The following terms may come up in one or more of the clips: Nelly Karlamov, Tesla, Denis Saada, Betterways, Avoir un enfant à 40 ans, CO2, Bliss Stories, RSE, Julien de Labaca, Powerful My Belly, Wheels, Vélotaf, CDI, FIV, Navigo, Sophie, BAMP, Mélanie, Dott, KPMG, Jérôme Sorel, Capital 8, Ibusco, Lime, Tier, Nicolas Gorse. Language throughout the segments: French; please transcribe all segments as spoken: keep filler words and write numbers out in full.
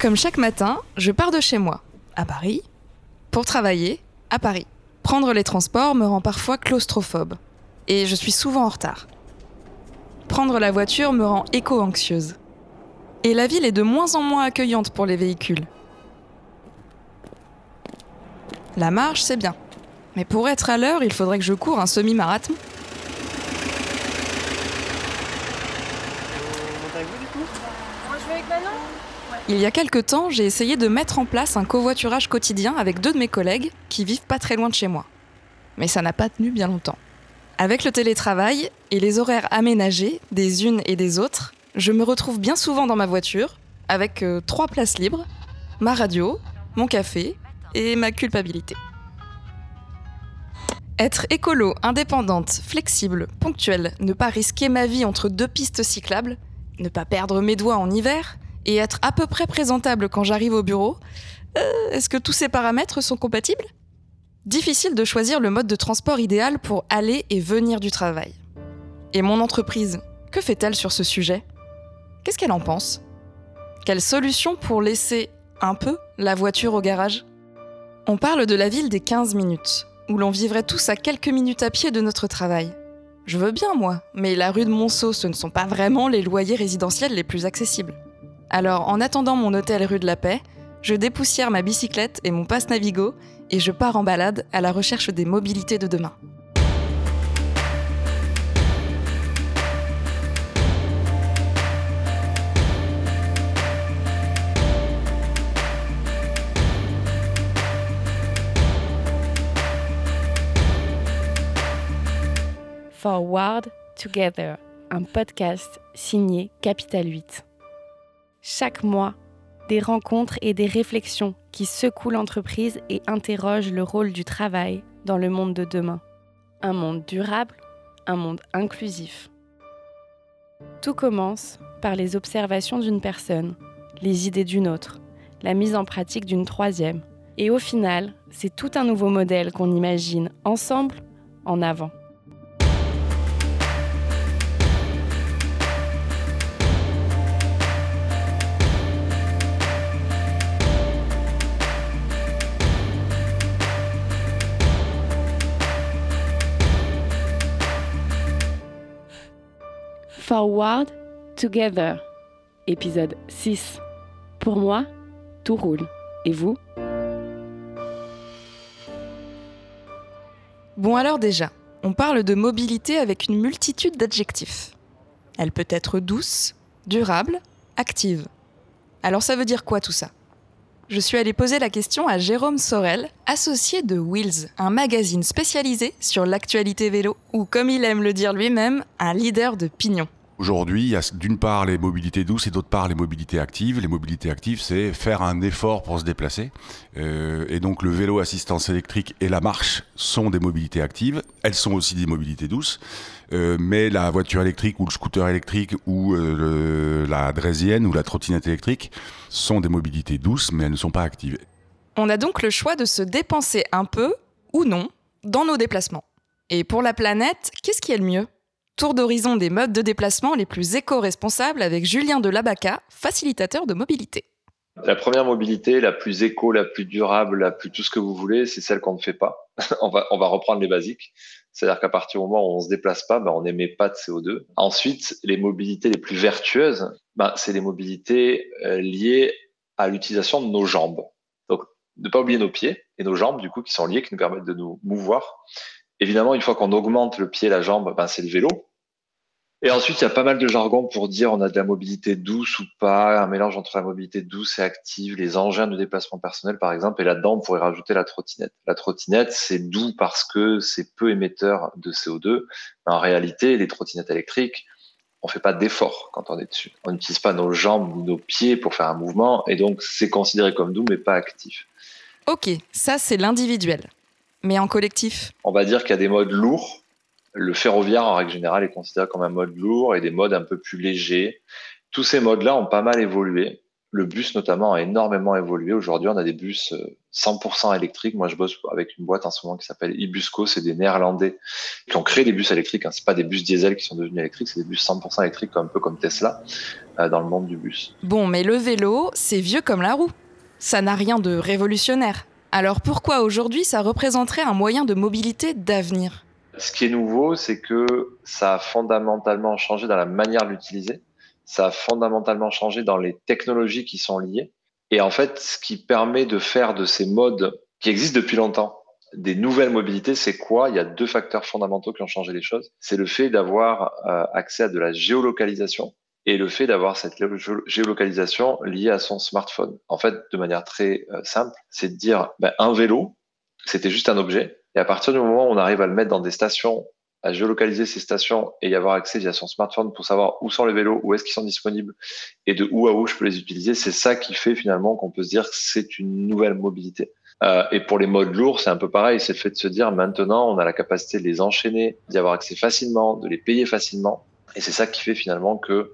Comme chaque matin, je pars de chez moi, à Paris, pour travailler, à Paris. Prendre les transports me rend parfois claustrophobe, et je suis souvent en retard. Prendre la voiture me rend éco-anxieuse. Et la ville est de moins en moins accueillante pour les véhicules. La marche, c'est bien. Mais pour être à l'heure, il faudrait que je cours un semi-marathon. Il y a quelque temps, j'ai essayé de mettre en place un covoiturage quotidien avec deux de mes collègues qui vivent pas très loin de chez moi. Mais ça n'a pas tenu bien longtemps. Avec le télétravail et les horaires aménagés des unes et des autres, je me retrouve bien souvent dans ma voiture avec euh, trois places libres, ma radio, mon café et ma culpabilité. Être écolo, indépendante, flexible, ponctuelle, ne pas risquer ma vie entre deux pistes cyclables, ne pas perdre mes doigts en hiver et être à peu près présentable quand j'arrive au bureau, euh, est-ce que tous ces paramètres sont compatibles ? Difficile de choisir le mode de transport idéal pour aller et venir du travail. Et mon entreprise, que fait-elle sur ce sujet ? Qu'est-ce qu'elle en pense ? Quelle solution pour laisser, un peu, la voiture au garage ? On parle de la ville des quinze minutes, où l'on vivrait tous à quelques minutes à pied de notre travail. Je veux bien, moi, mais la rue de Monceau, ce ne sont pas vraiment les loyers résidentiels les plus accessibles. Alors, en attendant mon hôtel rue de la Paix, je dépoussière ma bicyclette et mon passe Navigo et je pars en balade à la recherche des mobilités de demain. Forward Together, un podcast signé Capital huit. Chaque mois, des rencontres et des réflexions qui secouent l'entreprise et interrogent le rôle du travail dans le monde de demain. Un monde durable, un monde inclusif. Tout commence par les observations d'une personne, les idées d'une autre, la mise en pratique d'une troisième. Et au final, c'est tout un nouveau modèle qu'on imagine ensemble, en avant. Forward Together, épisode six. Pour moi, tout roule. Et vous ? Bon alors déjà, on parle de mobilité avec une multitude d'adjectifs. Elle peut être douce, durable, active. Alors ça veut dire quoi tout ça ? Je suis allée poser la question à Jérôme Sorel, associé de Wheels, un magazine spécialisé sur l'actualité vélo, ou comme il aime le dire lui-même, un leader de pignon. Aujourd'hui, il y a d'une part les mobilités douces et d'autre part les mobilités actives. Les mobilités actives, c'est faire un effort pour se déplacer. Euh, et donc le vélo assistance électrique et la marche sont des mobilités actives. Elles sont aussi des mobilités douces. Euh, mais la voiture électrique ou le scooter électrique ou euh, le, la draisienne ou la trottinette électrique sont des mobilités douces, mais elles ne sont pas actives. On a donc le choix de se dépenser un peu, ou non, dans nos déplacements. Et pour la planète, qu'est-ce qui est le mieux ? Tour d'horizon des modes de déplacement les plus éco-responsables avec Julien de Labaca, facilitateur de mobilité. La première mobilité, la plus éco, la plus durable, la plus tout ce que vous voulez, c'est celle qu'on ne fait pas. on, va, on va reprendre les basiques. C'est-à-dire qu'à partir du moment où on ne se déplace pas, ben on n'émet pas de C O deux. Ensuite, les mobilités les plus vertueuses, ben c'est les mobilités liées à l'utilisation de nos jambes. Donc, ne pas oublier nos pieds et nos jambes, du coup, qui sont liées, qui nous permettent de nous mouvoir. Évidemment, une fois qu'on augmente le pied et la jambe, ben c'est le vélo. Et ensuite, il y a pas mal de jargon pour dire on a de la mobilité douce ou pas, un mélange entre la mobilité douce et active, les engins de déplacement personnel par exemple, et là-dedans, on pourrait rajouter la trottinette. La trottinette, c'est doux parce que c'est peu émetteur de C O deux, mais en réalité, les trottinettes électriques, on fait pas d'effort quand on est dessus. On n'utilise pas nos jambes ou nos pieds pour faire un mouvement, et donc c'est considéré comme doux, mais pas actif. Ok, ça c'est l'individuel, mais en collectif ? On va dire qu'il y a des modes lourds. Le ferroviaire, en règle générale, est considéré comme un mode lourd et des modes un peu plus légers. Tous ces modes-là ont pas mal évolué. Le bus, notamment, a énormément évolué. Aujourd'hui, on a des bus cent pour cent électriques. Moi, je bosse avec une boîte en ce moment qui s'appelle Ibusco. C'est des Néerlandais qui ont créé des bus électriques. Ce n'est pas des bus diesel qui sont devenus électriques. C'est des bus cent pour cent électriques, un peu comme Tesla, dans le monde du bus. Bon, mais le vélo, c'est vieux comme la roue. Ça n'a rien de révolutionnaire. Alors pourquoi aujourd'hui, ça représenterait un moyen de mobilité d'avenir ? Ce qui est nouveau, c'est que ça a fondamentalement changé dans la manière de l'utiliser. Ça a fondamentalement changé dans les technologies qui sont liées. Et en fait, ce qui permet de faire de ces modes qui existent depuis longtemps des nouvelles mobilités, c'est quoi ? Il y a deux facteurs fondamentaux qui ont changé les choses. C'est le fait d'avoir euh, accès à de la géolocalisation et le fait d'avoir cette géolocalisation liée à son smartphone. En fait, de manière très euh, simple, c'est de dire ben, un vélo, c'était juste un objet. Et à partir du moment où on arrive à le mettre dans des stations, à géolocaliser ces stations et y avoir accès via son smartphone pour savoir où sont les vélos, où est-ce qu'ils sont disponibles et de où à où je peux les utiliser, c'est ça qui fait finalement qu'on peut se dire que c'est une nouvelle mobilité. Euh, et pour les modes lourds, c'est un peu pareil, c'est le fait de se dire maintenant on a la capacité de les enchaîner, d'y avoir accès facilement, de les payer facilement, et c'est ça qui fait finalement que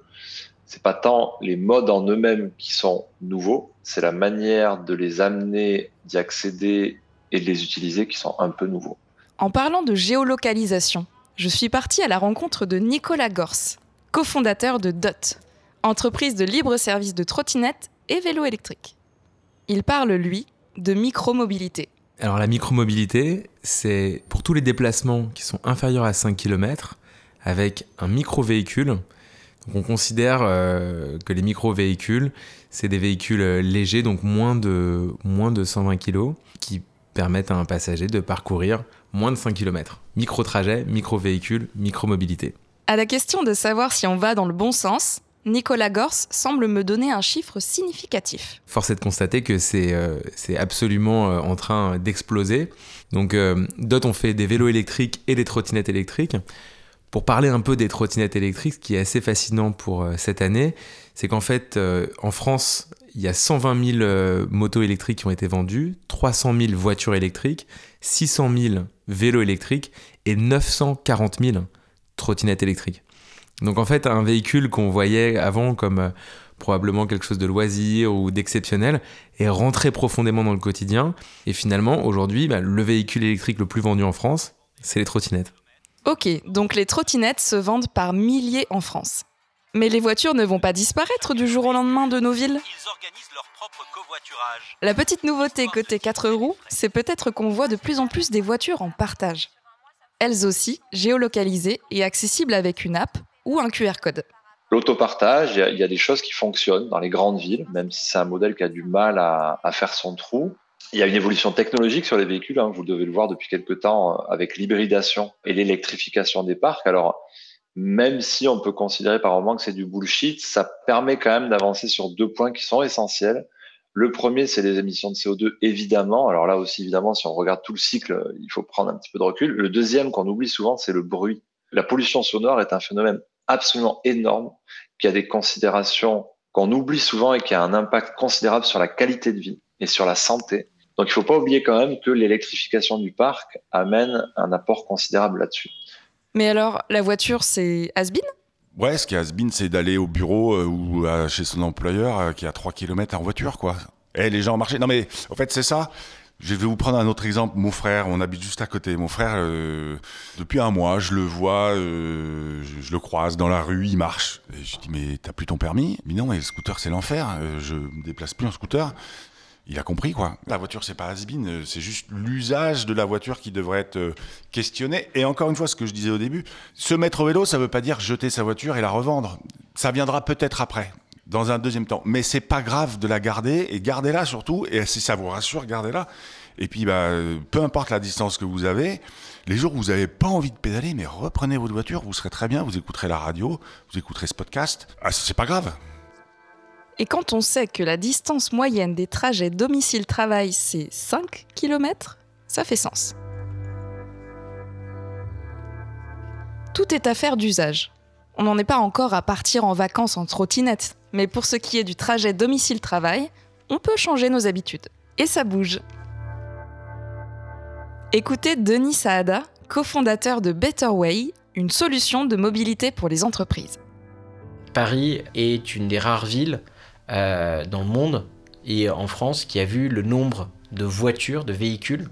c'est pas tant les modes en eux-mêmes qui sont nouveaux, c'est la manière de les amener, d'y accéder et de les utiliser qui sont un peu nouveaux. En parlant de géolocalisation, je suis partie à la rencontre de Nicolas Gorse, cofondateur de Dott, entreprise de libre-service de trottinettes et vélos électriques. Il parle, lui, de micromobilité. Alors la micromobilité, c'est pour tous les déplacements qui sont inférieurs à cinq kilomètres avec un micro-véhicule. Donc, on considère euh, que les micro-véhicules, c'est des véhicules légers, donc moins de, moins de cent vingt kilos, qui permettent à un passager de parcourir moins de cinq kilomètres. Micro-trajet, micro-véhicule, micro-mobilité. À la question de savoir si on va dans le bon sens, Nicolas Gorse semble me donner un chiffre significatif. Force est de constater que c'est, euh, c'est absolument euh, en train d'exploser. Donc, euh, d'autres ont fait des vélos électriques et des trottinettes électriques. Pour parler un peu des trottinettes électriques, ce qui est assez fascinant pour euh, cette année, c'est qu'en fait, euh, en France, il y a cent vingt mille euh, motos électriques qui ont été vendues, trois cent mille voitures électriques, six cent mille vélos électriques et neuf cent quarante mille trottinettes électriques. Donc en fait, un véhicule qu'on voyait avant comme euh, probablement quelque chose de loisir ou d'exceptionnel est rentré profondément dans le quotidien. Et finalement, aujourd'hui, bah, le véhicule électrique le plus vendu en France, c'est les trottinettes. Ok, donc les trottinettes se vendent par milliers en France. Mais les voitures ne vont pas disparaître du jour au lendemain de nos villes. Ils organisent leur propre covoiturage. La petite nouveauté côté quatre roues, c'est peut-être qu'on voit de plus en plus des voitures en partage. Elles aussi, géolocalisées et accessibles avec une app ou un Q R code. L'autopartage, il y, y a des choses qui fonctionnent dans les grandes villes, même si c'est un modèle qui a du mal à, à faire son trou. Il y a une évolution technologique sur les véhicules, hein, vous devez le voir depuis quelques temps, avec l'hybridation et l'électrification des parcs. Alors, même si on peut considérer par moment que c'est du bullshit, ça permet quand même d'avancer sur deux points qui sont essentiels. Le premier, c'est les émissions de C O deux, évidemment. Alors là aussi, évidemment, si on regarde tout le cycle, il faut prendre un petit peu de recul. Le deuxième qu'on oublie souvent, c'est le bruit. La pollution sonore est un phénomène absolument énorme qui a des considérations qu'on oublie souvent et qui a un impact considérable sur la qualité de vie et sur la santé. Donc, il ne faut pas oublier quand même que l'électrification du parc amène un apport considérable là-dessus. Mais alors, la voiture, c'est has-been ? Ouais, ce qui est has-been, c'est d'aller au bureau euh, ou à, chez son employeur euh, qui est à trois kilomètres en voiture, quoi. Eh, les gens ont marché. Non, mais en fait, c'est ça. Je vais vous prendre un autre exemple. Mon frère, on habite juste à côté. Mon frère, euh, depuis un mois, je le vois, euh, je, je le croise dans la rue, il marche. Et je dis, mais t'as plus ton permis ? Mais non, mais le scooter, c'est l'enfer. Euh, je me déplace plus en scooter. Il a compris, quoi. La voiture, c'est pas has-been, c'est juste l'usage de la voiture qui devrait être questionné. Et encore une fois, ce que je disais au début, se mettre au vélo, ça veut pas dire jeter sa voiture et la revendre. Ça viendra peut-être après, dans un deuxième temps. Mais c'est pas grave de la garder, et gardez-la surtout, et si ça vous rassure, gardez-la. Et puis, bah, peu importe la distance que vous avez, les jours où vous n'avez pas envie de pédaler, mais reprenez votre voiture, vous serez très bien, vous écouterez la radio, vous écouterez ce podcast. Ah, c'est pas grave. Et quand on sait que la distance moyenne des trajets domicile-travail, c'est cinq kilomètres, ça fait sens. Tout est affaire d'usage. On n'en est pas encore à partir en vacances en trottinette, mais pour ce qui est du trajet domicile-travail, on peut changer nos habitudes. Et ça bouge. Écoutez Denis Saada, cofondateur de Betterways, une solution de mobilité pour les entreprises. Paris est une des rares villes euh, dans le monde et en France qui a vu le nombre de voitures, de véhicules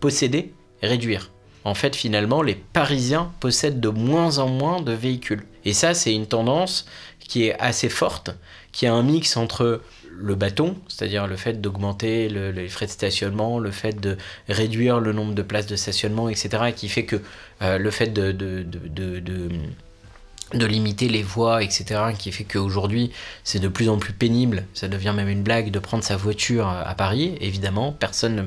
possédés réduire. En fait, finalement, les Parisiens possèdent de moins en moins de véhicules. Et ça, c'est une tendance qui est assez forte, qui a un mix entre le bâton, c'est-à-dire le fait d'augmenter le, les frais de stationnement, le fait de réduire le nombre de places de stationnement, et cetera, qui fait que euh, le fait de, de, de, de, de, de limiter les voies, et cetera, qui fait qu'aujourd'hui, c'est de plus en plus pénible, ça devient même une blague de prendre sa voiture à Paris, évidemment, personne ne,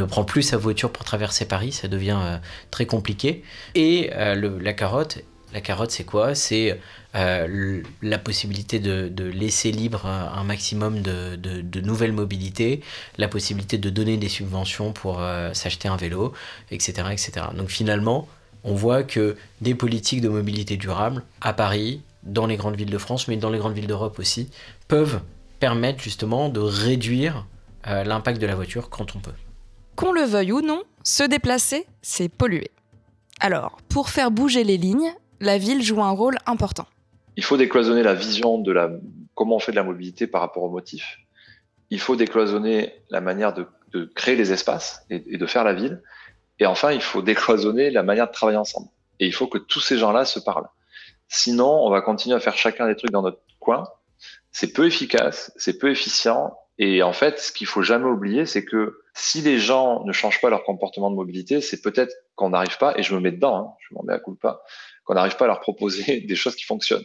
ne prend plus sa voiture pour traverser Paris, ça devient euh, très compliqué. Et euh, le, la carotte, La carotte, c'est quoi ? C'est euh, la possibilité de, de laisser libre un maximum de, de, de nouvelles mobilités, la possibilité de donner des subventions pour euh, s'acheter un vélo, et cetera, et cetera. Donc finalement, on voit que des politiques de mobilité durable à Paris, dans les grandes villes de France, mais dans les grandes villes d'Europe aussi, peuvent permettre justement de réduire euh, l'impact de la voiture quand on peut. Qu'on le veuille ou non, se déplacer, c'est polluer. Alors, pour faire bouger les lignes, la ville joue un rôle important. Il faut décloisonner la vision de la, comment on fait de la mobilité par rapport aux motifs. Il faut décloisonner la manière de, de créer les espaces et, et de faire la ville. Et enfin, il faut décloisonner la manière de travailler ensemble. Et il faut que tous ces gens-là se parlent. Sinon, on va continuer à faire chacun des trucs dans notre coin. C'est peu efficace, c'est peu efficient. Et en fait, ce qu'il faut jamais oublier, c'est que si les gens ne changent pas leur comportement de mobilité, c'est peut-être qu'on n'arrive pas, et je me mets dedans, hein, je m'en mets à culpa, qu'on n'arrive pas à leur proposer des choses qui fonctionnent.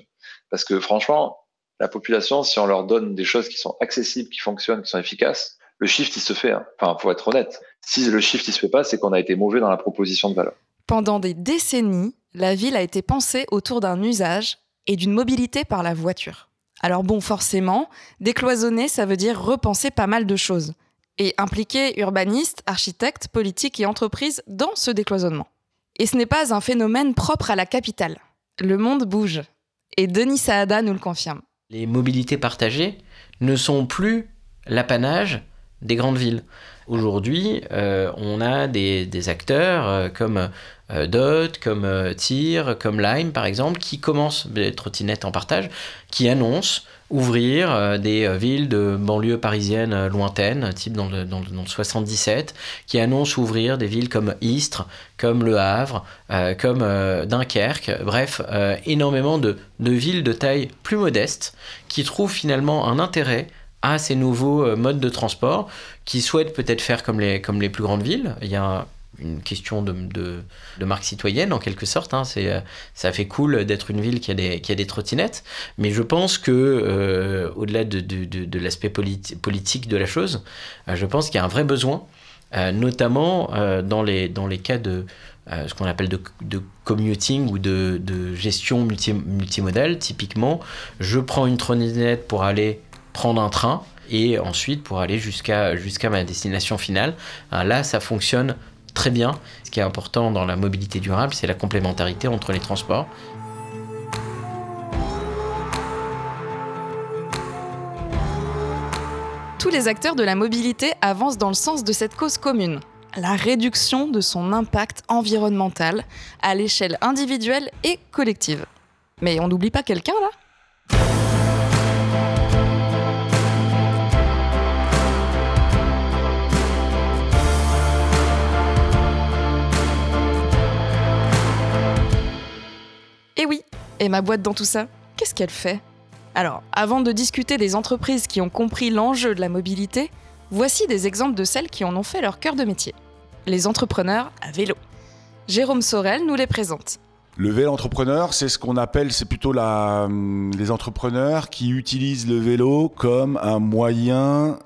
Parce que franchement, la population, si on leur donne des choses qui sont accessibles, qui fonctionnent, qui sont efficaces, le shift, il se fait. Hein. Enfin, faut être honnête. Si le shift, il se fait pas, c'est qu'on a été mauvais dans la proposition de valeur. Pendant des décennies, la ville a été pensée autour d'un usage et d'une mobilité par la voiture. Alors bon, forcément, décloisonner, ça veut dire repenser pas mal de choses. Et impliquer urbanistes, architectes, politiques et entreprises dans ce décloisonnement. Et ce n'est pas un phénomène propre à la capitale. Le monde bouge. Et Denis Saada nous le confirme. Les mobilités partagées ne sont plus l'apanage des grandes villes. Aujourd'hui, euh, on a des, des acteurs euh, comme euh, Dott, comme euh, Tier, comme Lime par exemple, qui commencent, les trottinettes en partage, qui annoncent ouvrir euh, des euh, villes de banlieues parisiennes euh, lointaines, type dans le, dans, le, dans le soixante-dix-sept, qui annoncent ouvrir des villes comme Istres, comme Le Havre, euh, comme euh, Dunkerque, bref, euh, énormément de, de villes de taille plus modeste, qui trouvent finalement un intérêt à ces nouveaux modes de transport qui souhaitent peut-être faire comme les, comme les plus grandes villes. Il y a une question de, de, de marque citoyenne en quelque sorte. Hein. C'est, ça fait cool d'être une ville qui a des, qui a des trottinettes. Mais je pense que, euh, au-delà de, de, de, de l'aspect politi- politique de la chose, euh, je pense qu'il y a un vrai besoin, euh, notamment euh, dans, les, dans les cas de euh, ce qu'on appelle de, de commuting ou de, de gestion multi, multimodale. Typiquement, je prends une trottinette pour aller prendre un train et ensuite pour aller jusqu'à, jusqu'à ma destination finale. Là, ça fonctionne très bien. Ce qui est important dans la mobilité durable, c'est la complémentarité entre les transports. Tous les acteurs de la mobilité avancent dans le sens de cette cause commune, la réduction de son impact environnemental à l'échelle individuelle et collective. Mais on n'oublie pas quelqu'un là ? Et oui, et ma boîte dans tout ça, qu'est-ce qu'elle fait ? Alors, avant de discuter des entreprises qui ont compris l'enjeu de la mobilité, voici des exemples de celles qui en ont fait leur cœur de métier. Les entrepreneurs à vélo. Jérôme Sorel nous les présente. Le vélo entrepreneur, c'est ce qu'on appelle, c'est plutôt la, les entrepreneurs qui utilisent le vélo comme un moyen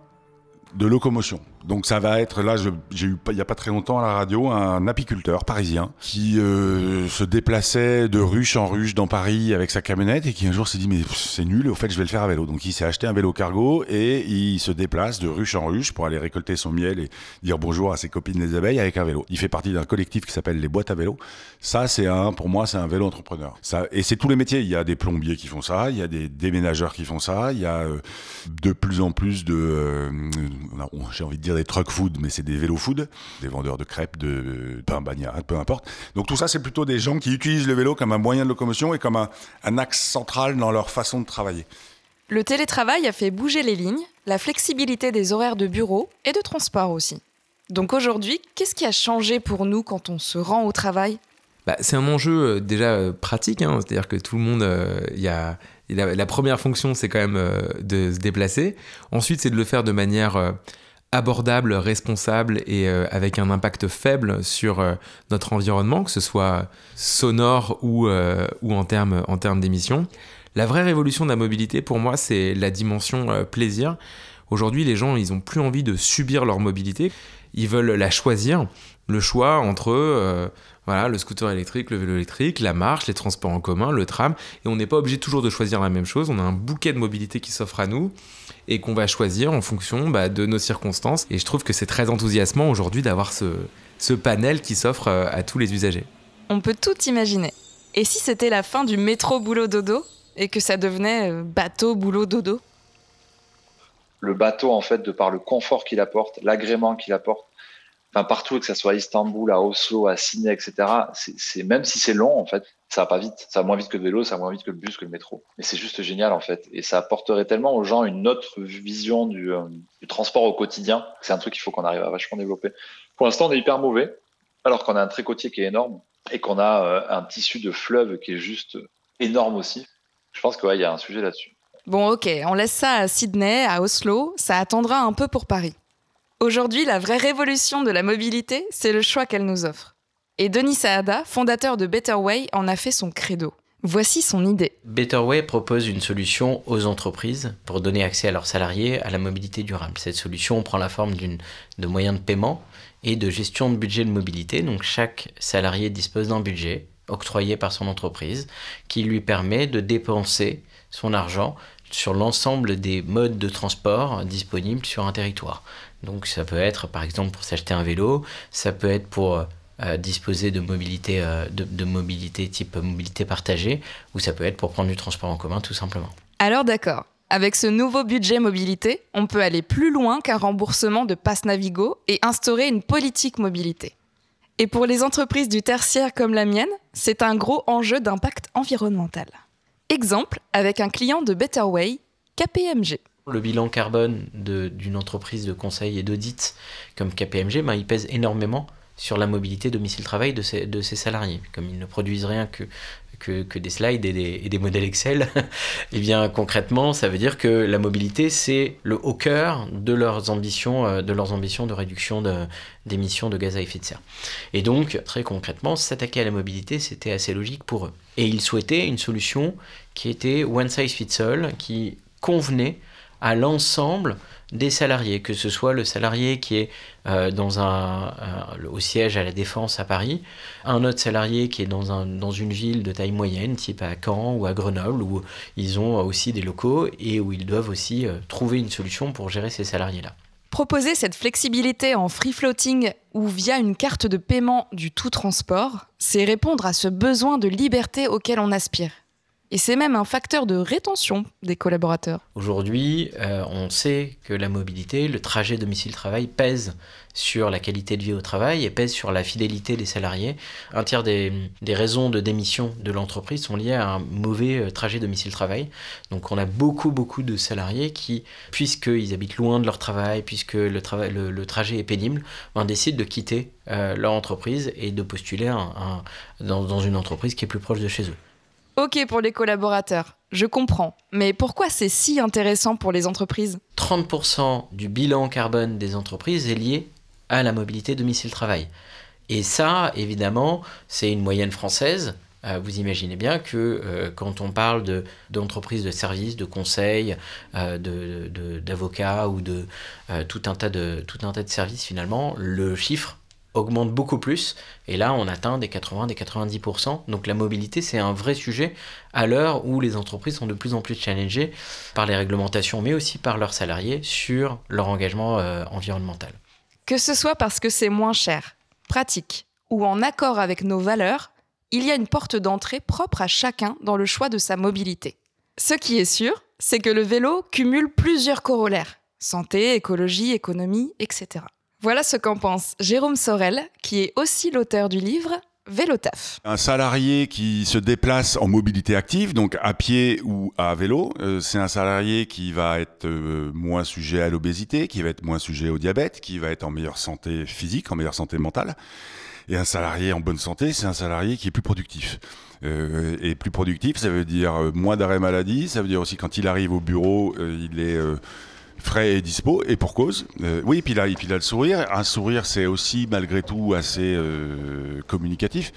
de locomotion. Donc ça va être, là je, j'ai eu il n'y a pas très longtemps à la radio, un apiculteur parisien qui euh, se déplaçait de ruche en ruche dans Paris avec sa camionnette et qui un jour s'est dit mais c'est nul, au fait je vais le faire à vélo. Donc il s'est acheté un vélo cargo et il se déplace de ruche en ruche pour aller récolter son miel et dire bonjour à ses copines les abeilles avec un vélo. Il fait partie d'un collectif qui s'appelle les boîtes à vélo. Ça c'est un, pour moi c'est un vélo entrepreneur. Ça, et c'est tous les métiers, il y a des plombiers qui font ça, il y a des déménageurs qui font ça, il y a euh, de plus en plus de, euh, j'ai envie de dire des truck food, mais c'est des vélo food, des vendeurs de crêpes, de pain bagnat, peu importe. Donc tout ça, c'est plutôt des gens qui utilisent le vélo comme un moyen de locomotion et comme un, un axe central dans leur façon de travailler. Le télétravail a fait bouger les lignes, la flexibilité des horaires de bureau et de transport aussi. Donc aujourd'hui, qu'est-ce qui a changé pour nous quand on se rend au travail ? Bah, c'est un enjeu déjà pratique, hein. C'est-à-dire que tout le monde, il euh, y a... La, la première fonction, c'est quand même euh, de se déplacer. Ensuite, c'est de le faire de manière euh, abordable, responsable et euh, avec un impact faible sur euh, notre environnement, que ce soit sonore ou, euh, ou en termes en termes d'émissions. La vraie révolution de la mobilité, pour moi, c'est la dimension euh, plaisir. Aujourd'hui, les gens, ils n'ont plus envie de subir leur mobilité. Ils veulent la choisir. Le choix entre euh, voilà, le scooter électrique, le vélo électrique, la marche, les transports en commun, le tram. Et on n'est pas obligé toujours de choisir la même chose. On a un bouquet de mobilité qui s'offre à nous et qu'on va choisir en fonction bah, de nos circonstances. Et je trouve que c'est très enthousiasmant aujourd'hui d'avoir ce, ce panel qui s'offre à tous les usagers. On peut tout imaginer. Et si c'était la fin du métro boulot-dodo et que ça devenait bateau boulot-dodo ? Le bateau, en fait, de par le confort qu'il apporte, l'agrément qu'il apporte, enfin, partout, que ça soit à Istanbul, à Oslo, à Sydney, et cetera, c'est, c'est, même si c'est long, en fait, ça va pas vite. Ça va moins vite que le vélo, ça va moins vite que le bus, que le métro. Mais c'est juste génial, en fait. Et ça apporterait tellement aux gens une autre vision du, euh, du transport au quotidien. C'est un truc qu'il faut qu'on arrive à vachement développer. Pour l'instant, on est hyper mauvais, alors qu'on a un trait côtier qui est énorme et qu'on a euh, un tissu de fleuve qui est juste énorme aussi. Je pense qu'il ouais, y a un sujet là-dessus. Bon, ok, on laisse ça à Sydney, à Oslo. Ça attendra un peu pour Paris. Aujourd'hui, la vraie révolution de la mobilité, c'est le choix qu'elle nous offre. Et Denis Saada, fondateur de Betterways, en a fait son credo. Voici son idée. Betterways propose une solution aux entreprises pour donner accès à leurs salariés à la mobilité durable. Cette solution prend la forme d'une, de moyens de paiement et de gestion de budget de mobilité. Donc chaque salarié dispose d'un budget octroyé par son entreprise qui lui permet de dépenser son argent sur l'ensemble des modes de transport disponibles sur un territoire. Donc ça peut être par exemple pour s'acheter un vélo, ça peut être pour euh, disposer de mobilité, euh, de, de mobilité type mobilité partagée, ou ça peut être pour prendre du transport en commun tout simplement. Alors d'accord, avec ce nouveau budget mobilité, on peut aller plus loin qu'un remboursement de passe Navigo et instaurer une politique mobilité. Et pour les entreprises du tertiaire comme la mienne, c'est un gros enjeu d'impact environnemental. Exemple avec un client de Betterways, K P M G. Le bilan carbone de, d'une entreprise de conseil et d'audit comme K P M G, ben, il pèse énormément sur la mobilité domicile-travail de ses, de ses salariés. Comme ils ne produisent rien que, que, que des slides et des, et des modèles Excel, et bien concrètement, ça veut dire que la mobilité, c'est le haut cœur de leurs ambitions de, leurs ambitions de réduction de, d'émissions de gaz à effet de serre. Et donc, très concrètement, s'attaquer à la mobilité, c'était assez logique pour eux. Et ils souhaitaient une solution qui était one size fits all, qui convenait à l'ensemble des salariés, que ce soit le salarié qui est euh, dans un, euh, au siège à la Défense à Paris, un autre salarié qui est dans, un, dans une ville de taille moyenne, type à Caen ou à Grenoble, où ils ont aussi des locaux et où ils doivent aussi euh, trouver une solution pour gérer ces salariés-là. Proposer cette flexibilité en free-floating ou via une carte de paiement du tout transport, c'est répondre à ce besoin de liberté auquel on aspire. Et c'est même un facteur de rétention des collaborateurs. Aujourd'hui, euh, on sait que la mobilité, le trajet domicile-travail pèse sur la qualité de vie au travail et pèse sur la fidélité des salariés. Un tiers des, des raisons de démission de l'entreprise sont liées à un mauvais trajet domicile-travail. Donc on a beaucoup, beaucoup de salariés qui, puisqu'ils habitent loin de leur travail, puisque le, tra- le, le trajet est pénible, ben, décident de quitter euh, leur entreprise et de postuler un, un, dans, dans une entreprise qui est plus proche de chez eux. Ok pour les collaborateurs, je comprends. Mais pourquoi c'est si intéressant pour les entreprises ? trente pour cent du bilan carbone des entreprises est lié à la mobilité domicile-travail. Et ça, évidemment, c'est une moyenne française. Euh, vous imaginez bien que euh, quand on parle de, d'entreprises de services, de conseils, euh, de, de, d'avocats ou de, euh, tout un tas de tout un tas de services, finalement, le chiffre augmente beaucoup plus, et là on atteint des quatre-vingts, des quatre-vingt-dix pour cent. Donc la mobilité, c'est un vrai sujet à l'heure où les entreprises sont de plus en plus challengées par les réglementations, mais aussi par leurs salariés sur leur engagement euh, environnemental. Que ce soit parce que c'est moins cher, pratique, ou en accord avec nos valeurs, il y a une porte d'entrée propre à chacun dans le choix de sa mobilité. Ce qui est sûr, c'est que le vélo cumule plusieurs corollaires, santé, écologie, économie, et cetera. Voilà ce qu'en pense Jérôme Sorel, qui est aussi l'auteur du livre Vélotaf. Un salarié qui se déplace en mobilité active, donc à pied ou à vélo, euh, c'est un salarié qui va être euh, moins sujet à l'obésité, qui va être moins sujet au diabète, qui va être en meilleure santé physique, en meilleure santé mentale. Et un salarié en bonne santé, c'est un salarié qui est plus productif. Euh, et plus productif, ça veut dire moins d'arrêt maladie, ça veut dire aussi quand il arrive au bureau, euh, il est... Euh, frais et dispo, et pour cause. Euh, oui, et puis, là, et puis là, le sourire. Un sourire, c'est aussi, malgré tout, assez euh, communicatif.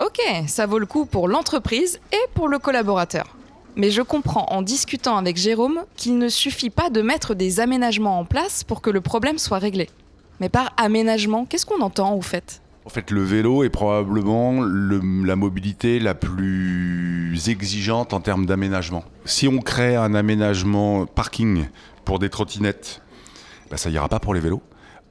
Ok, ça vaut le coup pour l'entreprise et pour le collaborateur. Mais je comprends, en discutant avec Jérôme, qu'il ne suffit pas de mettre des aménagements en place pour que le problème soit réglé. Mais par aménagement, qu'est-ce qu'on entend, au fait ? En fait, le vélo est probablement le, la mobilité la plus exigeante en termes d'aménagement. Si on crée un aménagement parking pour des trottinettes, ben ça n'ira pas pour les vélos.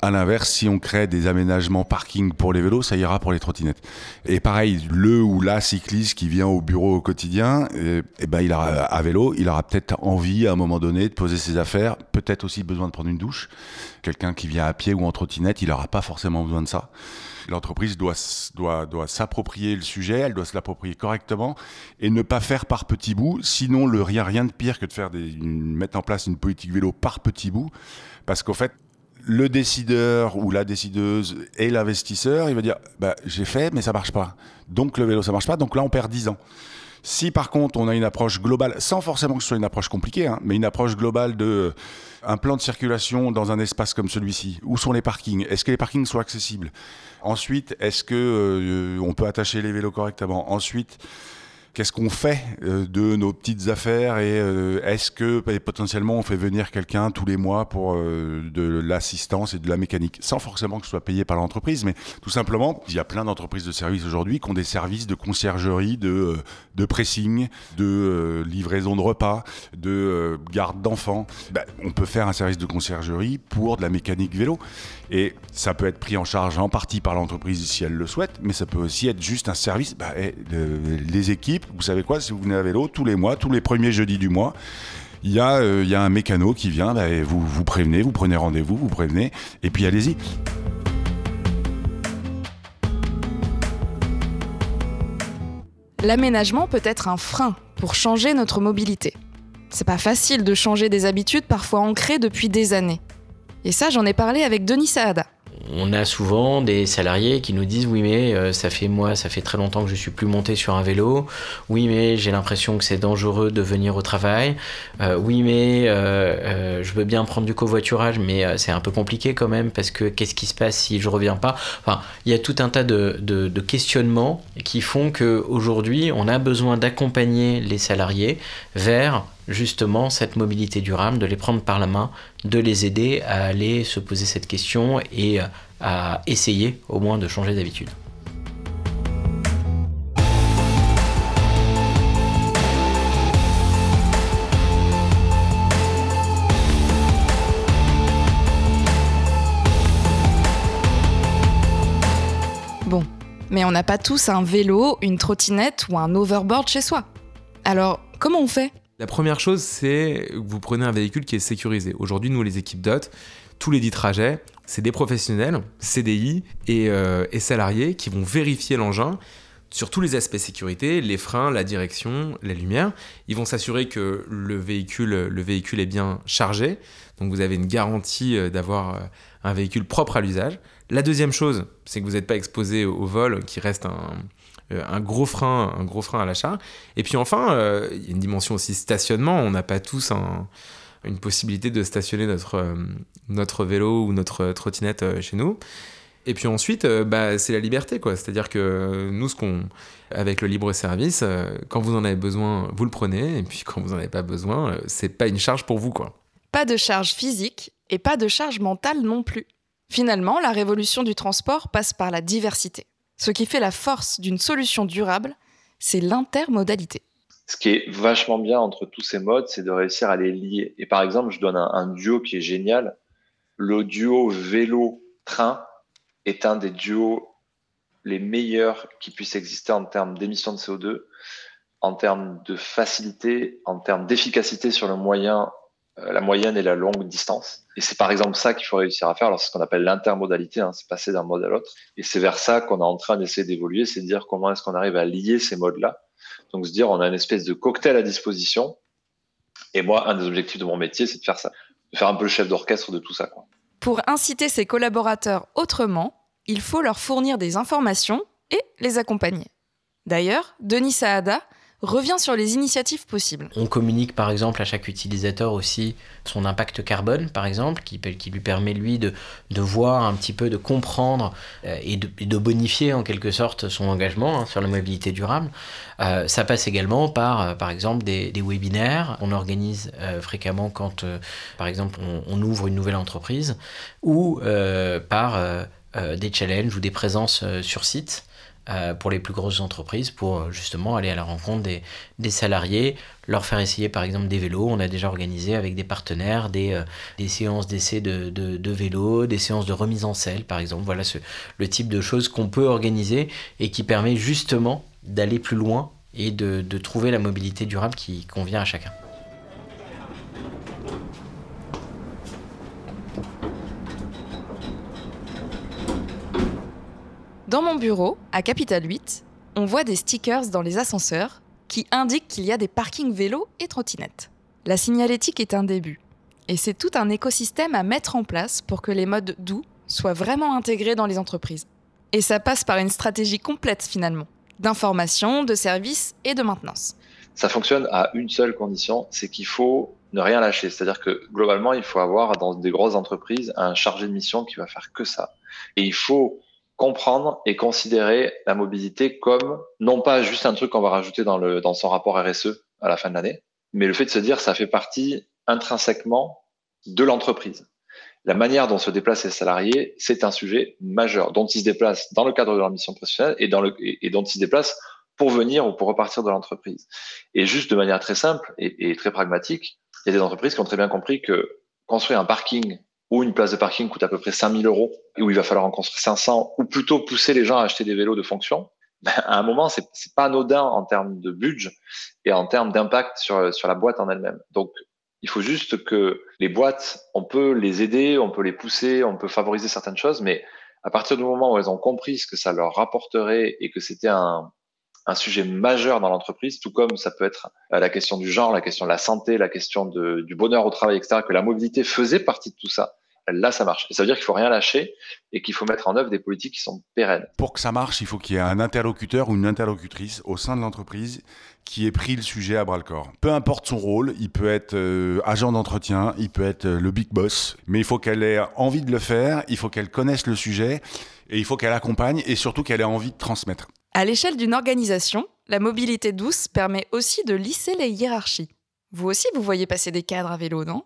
À l'inverse, si on crée des aménagements parking pour les vélos, ça ira pour les trottinettes. Et pareil, le ou la cycliste qui vient au bureau au quotidien, et, et ben il aura, à vélo, il aura peut-être envie à un moment donné de poser ses affaires, peut-être aussi besoin de prendre une douche. Quelqu'un qui vient à pied ou en trottinette, il n'aura pas forcément besoin de ça. L'entreprise doit, doit, doit s'approprier le sujet, elle doit se l'approprier correctement et ne pas faire par petits bouts. Sinon, le rien, rien de pire que de faire des, une, mettre en place une politique vélo par petits bouts, parce qu'en fait, le décideur ou la décideuse et l'investisseur, il va dire bah, « j'ai fait, mais ça marche pas. Donc le vélo, ça marche pas. Donc là, on perd dix ans. » Si par contre, on a une approche globale, sans forcément que ce soit une approche compliquée, hein, mais une approche globale de un plan de circulation dans un espace comme celui-ci, où sont les parkings? Est-ce que les parkings sont accessibles? Ensuite, est-ce que euh, on peut attacher les vélos correctement? Ensuite, qu'est-ce qu'on fait de nos petites affaires et est-ce que potentiellement on fait venir quelqu'un tous les mois pour de l'assistance et de la mécanique sans forcément que ce soit payé par l'entreprise, mais tout simplement, il y a plein d'entreprises de services aujourd'hui qui ont des services de conciergerie, de, de pressing, de livraison de repas, de garde d'enfants. Ben, on peut faire un service de conciergerie pour de la mécanique vélo et ça peut être pris en charge en partie par l'entreprise si elle le souhaite, mais ça peut aussi être juste un service. Ben, les équipes, vous savez quoi, si vous venez à vélo, tous les mois, tous les premiers jeudis du mois, il y, euh, y a un mécano qui vient, bah, et vous, vous prévenez, vous prenez rendez-vous, vous prévenez, et puis allez-y. L'aménagement peut être un frein pour changer notre mobilité. C'est pas facile de changer des habitudes parfois ancrées depuis des années. Et ça, j'en ai parlé avec Denis Saada. On a souvent des salariés qui nous disent « oui mais ça fait moi, ça fait très longtemps que je ne suis plus monté sur un vélo, oui mais j'ai l'impression que c'est dangereux de venir au travail, euh, oui mais euh, euh, je veux bien prendre du covoiturage mais euh, c'est un peu compliqué quand même parce que qu'est-ce qui se passe si je ne reviens pas ?» Enfin, il y a tout un tas de, de, de questionnements qui font qu'aujourd'hui on a besoin d'accompagner les salariés vers justement cette mobilité durable, de les prendre par la main, de les aider à aller se poser cette question et à essayer au moins de changer d'habitude. Bon, mais on n'a pas tous un vélo, une trottinette ou un overboard chez soi. Alors, comment on fait ? La première chose, c'est que vous prenez un véhicule qui est sécurisé. Aujourd'hui, nous, les équipes Dott, tous les dix trajets, c'est des professionnels, C D I et, euh, et salariés qui vont vérifier l'engin sur tous les aspects sécurité, les freins, la direction, les lumières. Ils vont s'assurer que le véhicule, le véhicule est bien chargé. Donc, vous avez une garantie d'avoir un véhicule propre à l'usage. La deuxième chose, c'est que vous n'êtes pas exposé au vol, qui reste un... un gros frein, un gros frein à l'achat. Et puis enfin, euh, il y a une dimension aussi stationnement. On n'a pas tous un, une possibilité de stationner notre, euh, notre vélo ou notre trottinette euh, chez nous. Et puis ensuite, euh, bah, c'est la liberté, quoi. C'est-à-dire que nous, ce qu'on, avec le libre service, euh, quand vous en avez besoin, vous le prenez. Et puis quand vous n'en avez pas besoin, euh, c'est pas une charge pour vous, quoi. Pas de charge physique et pas de charge mentale non plus. Finalement, la révolution du transport passe par la diversité. Ce qui fait la force d'une solution durable, c'est l'intermodalité. Ce qui est vachement bien entre tous ces modes, c'est de réussir à les lier. Et par exemple, je donne un, un duo qui est génial. Le duo vélo-train est un des duos les meilleurs qui puissent exister en termes d'émissions de C O deux, en termes de facilité, en termes d'efficacité sur le moyen euh, la moyenne et la longue distance. Et c'est par exemple ça qu'il faut réussir à faire. Alors, c'est ce qu'on appelle l'intermodalité, hein, c'est passer d'un mode à l'autre. Et c'est vers ça qu'on est en train d'essayer d'évoluer, c'est de dire comment est-ce qu'on arrive à lier ces modes-là. Donc, se dire, on a une espèce de cocktail à disposition. Et moi, un des objectifs de mon métier, c'est de faire ça, de faire un peu le chef d'orchestre de tout ça, quoi. Pour inciter ses collaborateurs autrement, il faut leur fournir des informations et les accompagner. D'ailleurs, Denis Saada revient sur les initiatives possibles. On communique par exemple à chaque utilisateur aussi son impact carbone, par exemple, qui, qui lui permet lui de, de voir un petit peu, de comprendre euh, et, de, et de bonifier en quelque sorte son engagement hein, sur la mobilité durable. Euh, ça passe également par, euh, par exemple, des, des webinaires qu'on organise euh, fréquemment quand, euh, par exemple, on, on ouvre une nouvelle entreprise ou euh, par euh, euh, des challenges ou des présences euh, sur site. Pour les plus grosses entreprises, pour justement aller à la rencontre des, des salariés, leur faire essayer par exemple des vélos. On a déjà organisé avec des partenaires des, euh, des séances d'essai de, de, de vélos, des séances de remise en selle par exemple. Voilà ce, le type de choses qu'on peut organiser et qui permet justement d'aller plus loin et de, de trouver la mobilité durable qui convient à chacun. Dans mon bureau, à Capital huit, on voit des stickers dans les ascenseurs qui indiquent qu'il y a des parkings vélos et trottinettes. La signalétique est un début, et c'est tout un écosystème à mettre en place pour que les modes doux soient vraiment intégrés dans les entreprises. Et ça passe par une stratégie complète finalement, d'information, de services et de maintenance. Ça fonctionne à une seule condition, c'est qu'il faut ne rien lâcher. C'est-à-dire que globalement, il faut avoir dans des grosses entreprises un chargé de mission qui va faire que ça. Et il faut comprendre et considérer la mobilité comme, non pas juste un truc qu'on va rajouter dans, le, dans son rapport R S E à la fin de l'année, mais le fait de se dire ça fait partie intrinsèquement de l'entreprise. La manière dont se déplacent les salariés, c'est un sujet majeur, dont ils se déplacent dans le cadre de leur mission professionnelle et, dans le, et, et dont ils se déplacent pour venir ou pour repartir de l'entreprise. Et juste de manière très simple et, et très pragmatique, il y a des entreprises qui ont très bien compris que construire un parking ou une place de parking coûte à peu près cinq mille euros, et où il va falloir en construire cinq cents, ou plutôt pousser les gens à acheter des vélos de fonction, ben à un moment, c'est, c'est pas anodin en termes de budget et en termes d'impact sur, sur la boîte en elle-même. Donc, il faut juste que les boîtes, on peut les aider, on peut les pousser, on peut favoriser certaines choses, mais à partir du moment où elles ont compris ce que ça leur rapporterait et que c'était un, un sujet majeur dans l'entreprise, tout comme ça peut être la question du genre, la question de la santé, la question de, du bonheur au travail, et cetera, que la mobilité faisait partie de tout ça, là, ça marche. Et ça veut dire qu'il ne faut rien lâcher et qu'il faut mettre en œuvre des politiques qui sont pérennes. Pour que ça marche, il faut qu'il y ait un interlocuteur ou une interlocutrice au sein de l'entreprise qui ait pris le sujet à bras-le-corps. Peu importe son rôle, il peut être euh, agent d'entretien, il peut être euh, le big boss, mais il faut qu'elle ait envie de le faire, il faut qu'elle connaisse le sujet et il faut qu'elle accompagne et surtout qu'elle ait envie de transmettre. À l'échelle d'une organisation, la mobilité douce permet aussi de lisser les hiérarchies. Vous aussi, vous voyez passer des cadres à vélo, non ?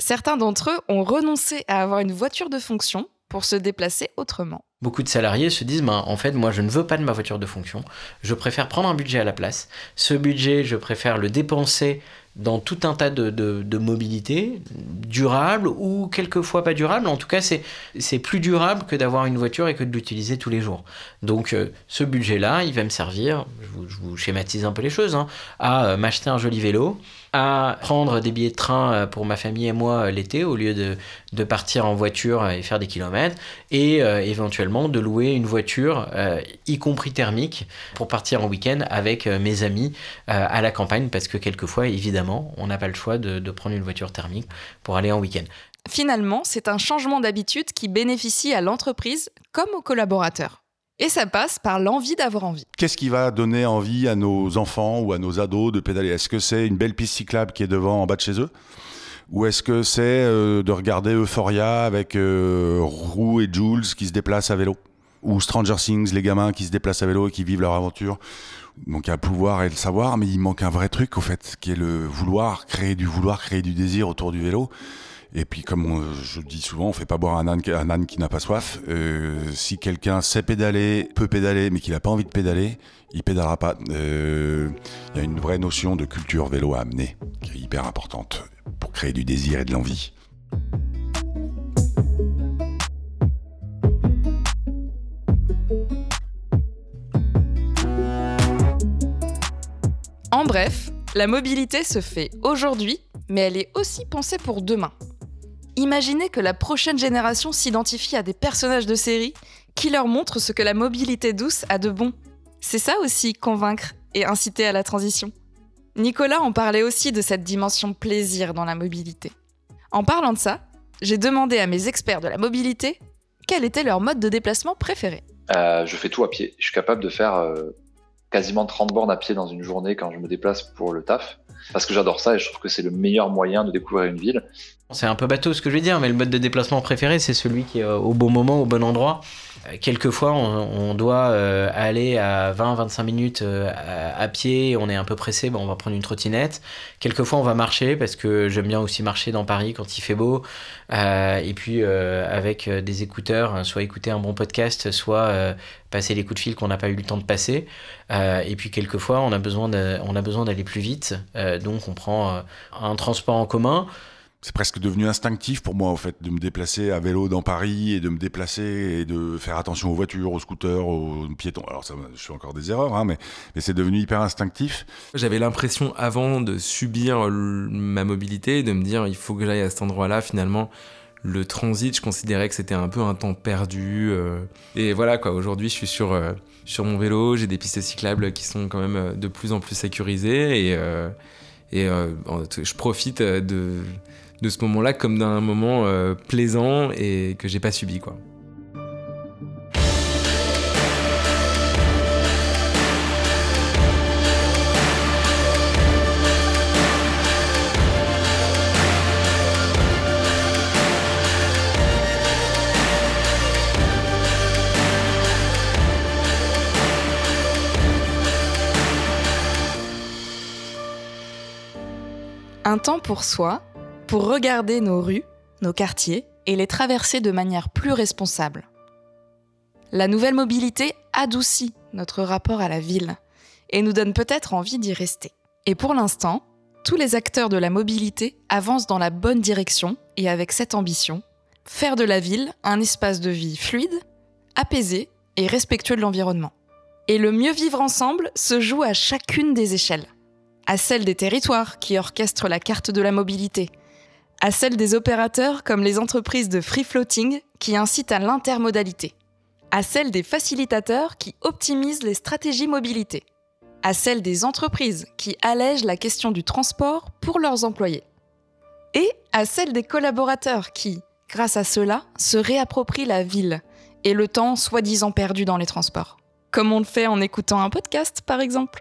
Certains d'entre eux ont renoncé à avoir une voiture de fonction pour se déplacer autrement. Beaucoup de salariés se disent bah, « en fait, moi, je ne veux pas de ma voiture de fonction. Je préfère prendre un budget à la place. Ce budget, je préfère le dépenser dans tout un tas de, de, de mobilités durables ou quelquefois pas durables. En tout cas, c'est, c'est plus durable que d'avoir une voiture et que de l'utiliser tous les jours. Donc, euh, ce budget-là, il va me servir, je vous, je vous schématise un peu les choses, hein, à euh, m'acheter un joli vélo, à prendre des billets de train pour ma famille et moi l'été au lieu de, de partir en voiture et faire des kilomètres et euh, éventuellement de louer une voiture euh, y compris thermique pour partir en week-end avec mes amis euh, à la campagne parce que quelquefois évidemment on n'a pas le choix de, de prendre une voiture thermique pour aller en week-end. Finalement, c'est un changement d'habitude qui bénéficie à l'entreprise comme aux collaborateurs. Et ça passe par l'envie d'avoir envie. Qu'est-ce qui va donner envie à nos enfants ou à nos ados de pédaler ? Est-ce que c'est une belle piste cyclable qui est devant en bas de chez eux ? Ou est-ce que c'est euh, de regarder Euphoria avec euh, Roux et Jules qui se déplacent à vélo ? Ou Stranger Things, les gamins qui se déplacent à vélo et qui vivent leur aventure ? Donc il y a le pouvoir et le savoir, mais il manque un vrai truc au fait, qui est le vouloir, créer du vouloir, créer du désir autour du vélo. Et puis, comme on, je dis souvent, on ne fait pas boire un âne, un âne qui n'a pas soif. Euh, si quelqu'un sait pédaler, peut pédaler, mais qu'il n'a pas envie de pédaler, il ne pédalera pas. Euh, y a une vraie notion de culture vélo à amener, qui est hyper importante pour créer du désir et de l'envie. En bref, la mobilité se fait aujourd'hui mais elle est aussi pensée pour demain. Imaginez que la prochaine génération s'identifie à des personnages de série qui leur montrent ce que la mobilité douce a de bon. C'est ça aussi, convaincre et inciter à la transition. Nicolas en parlait aussi de cette dimension plaisir dans la mobilité. En parlant de ça, j'ai demandé à mes experts de la mobilité quel était leur mode de déplacement préféré. Euh, je fais tout à pied. Je suis capable de faire euh, quasiment trente bornes à pied dans une journée quand je me déplace pour le taf. Parce que j'adore ça et je trouve que c'est le meilleur moyen de découvrir une ville. C'est un peu bateau ce que je vais dire, mais le mode de déplacement préféré, c'est celui qui est au bon moment, au bon endroit. Quelquefois, on, on doit euh, aller à vingt à vingt-cinq minutes euh, à, à pied, on est un peu pressé, bon, on va prendre une trottinette. Quelquefois, on va marcher, parce que j'aime bien aussi marcher dans Paris quand il fait beau. Euh, et puis, euh, avec des écouteurs, soit écouter un bon podcast, soit euh, passer les coups de fil qu'on n'a pas eu le temps de passer. Euh, et puis, quelquefois, on a besoin de, on a besoin d'aller plus vite, euh, donc on prend euh, un transport en commun. C'est presque devenu instinctif pour moi, en fait, de me déplacer à vélo dans Paris et de me déplacer et de faire attention aux voitures, aux scooters, aux piétons. Alors, ça, je fais encore des erreurs, hein, mais, mais c'est devenu hyper instinctif. J'avais l'impression, avant, de subir l- ma mobilité, de me dire, il faut que j'aille à cet endroit-là, finalement. Le transit, je considérais que c'était un peu un temps perdu. Euh, et voilà, quoi. Aujourd'hui, je suis sur, euh, sur mon vélo, j'ai des pistes cyclables qui sont quand même de plus en plus sécurisées. Et, euh, et euh, je profite de... de ce moment-là comme d'un moment euh, plaisant et que j'ai pas subi, quoi. Un temps pour soi, pour regarder nos rues, nos quartiers et les traverser de manière plus responsable. La nouvelle mobilité adoucit notre rapport à la ville et nous donne peut-être envie d'y rester. Et pour l'instant, tous les acteurs de la mobilité avancent dans la bonne direction et avec cette ambition, faire de la ville un espace de vie fluide, apaisé et respectueux de l'environnement. Et le mieux vivre ensemble se joue à chacune des échelles. À celle des territoires qui orchestrent la carte de la mobilité, à celle des opérateurs comme les entreprises de free-floating qui incitent à l'intermodalité, à celle des facilitateurs qui optimisent les stratégies mobilité, à celle des entreprises qui allègent la question du transport pour leurs employés, et à celle des collaborateurs qui, grâce à cela, se réapproprient la ville et le temps soi-disant perdu dans les transports. Comme on le fait en écoutant un podcast, par exemple.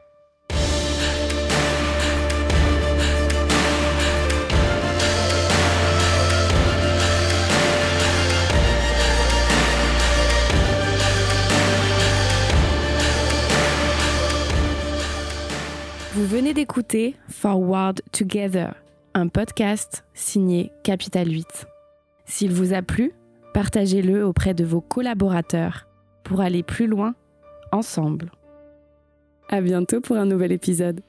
Vous venez d'écouter Forward Together, un podcast signé Capital huit. S'il vous a plu, partagez-le auprès de vos collaborateurs pour aller plus loin ensemble. À bientôt pour un nouvel épisode.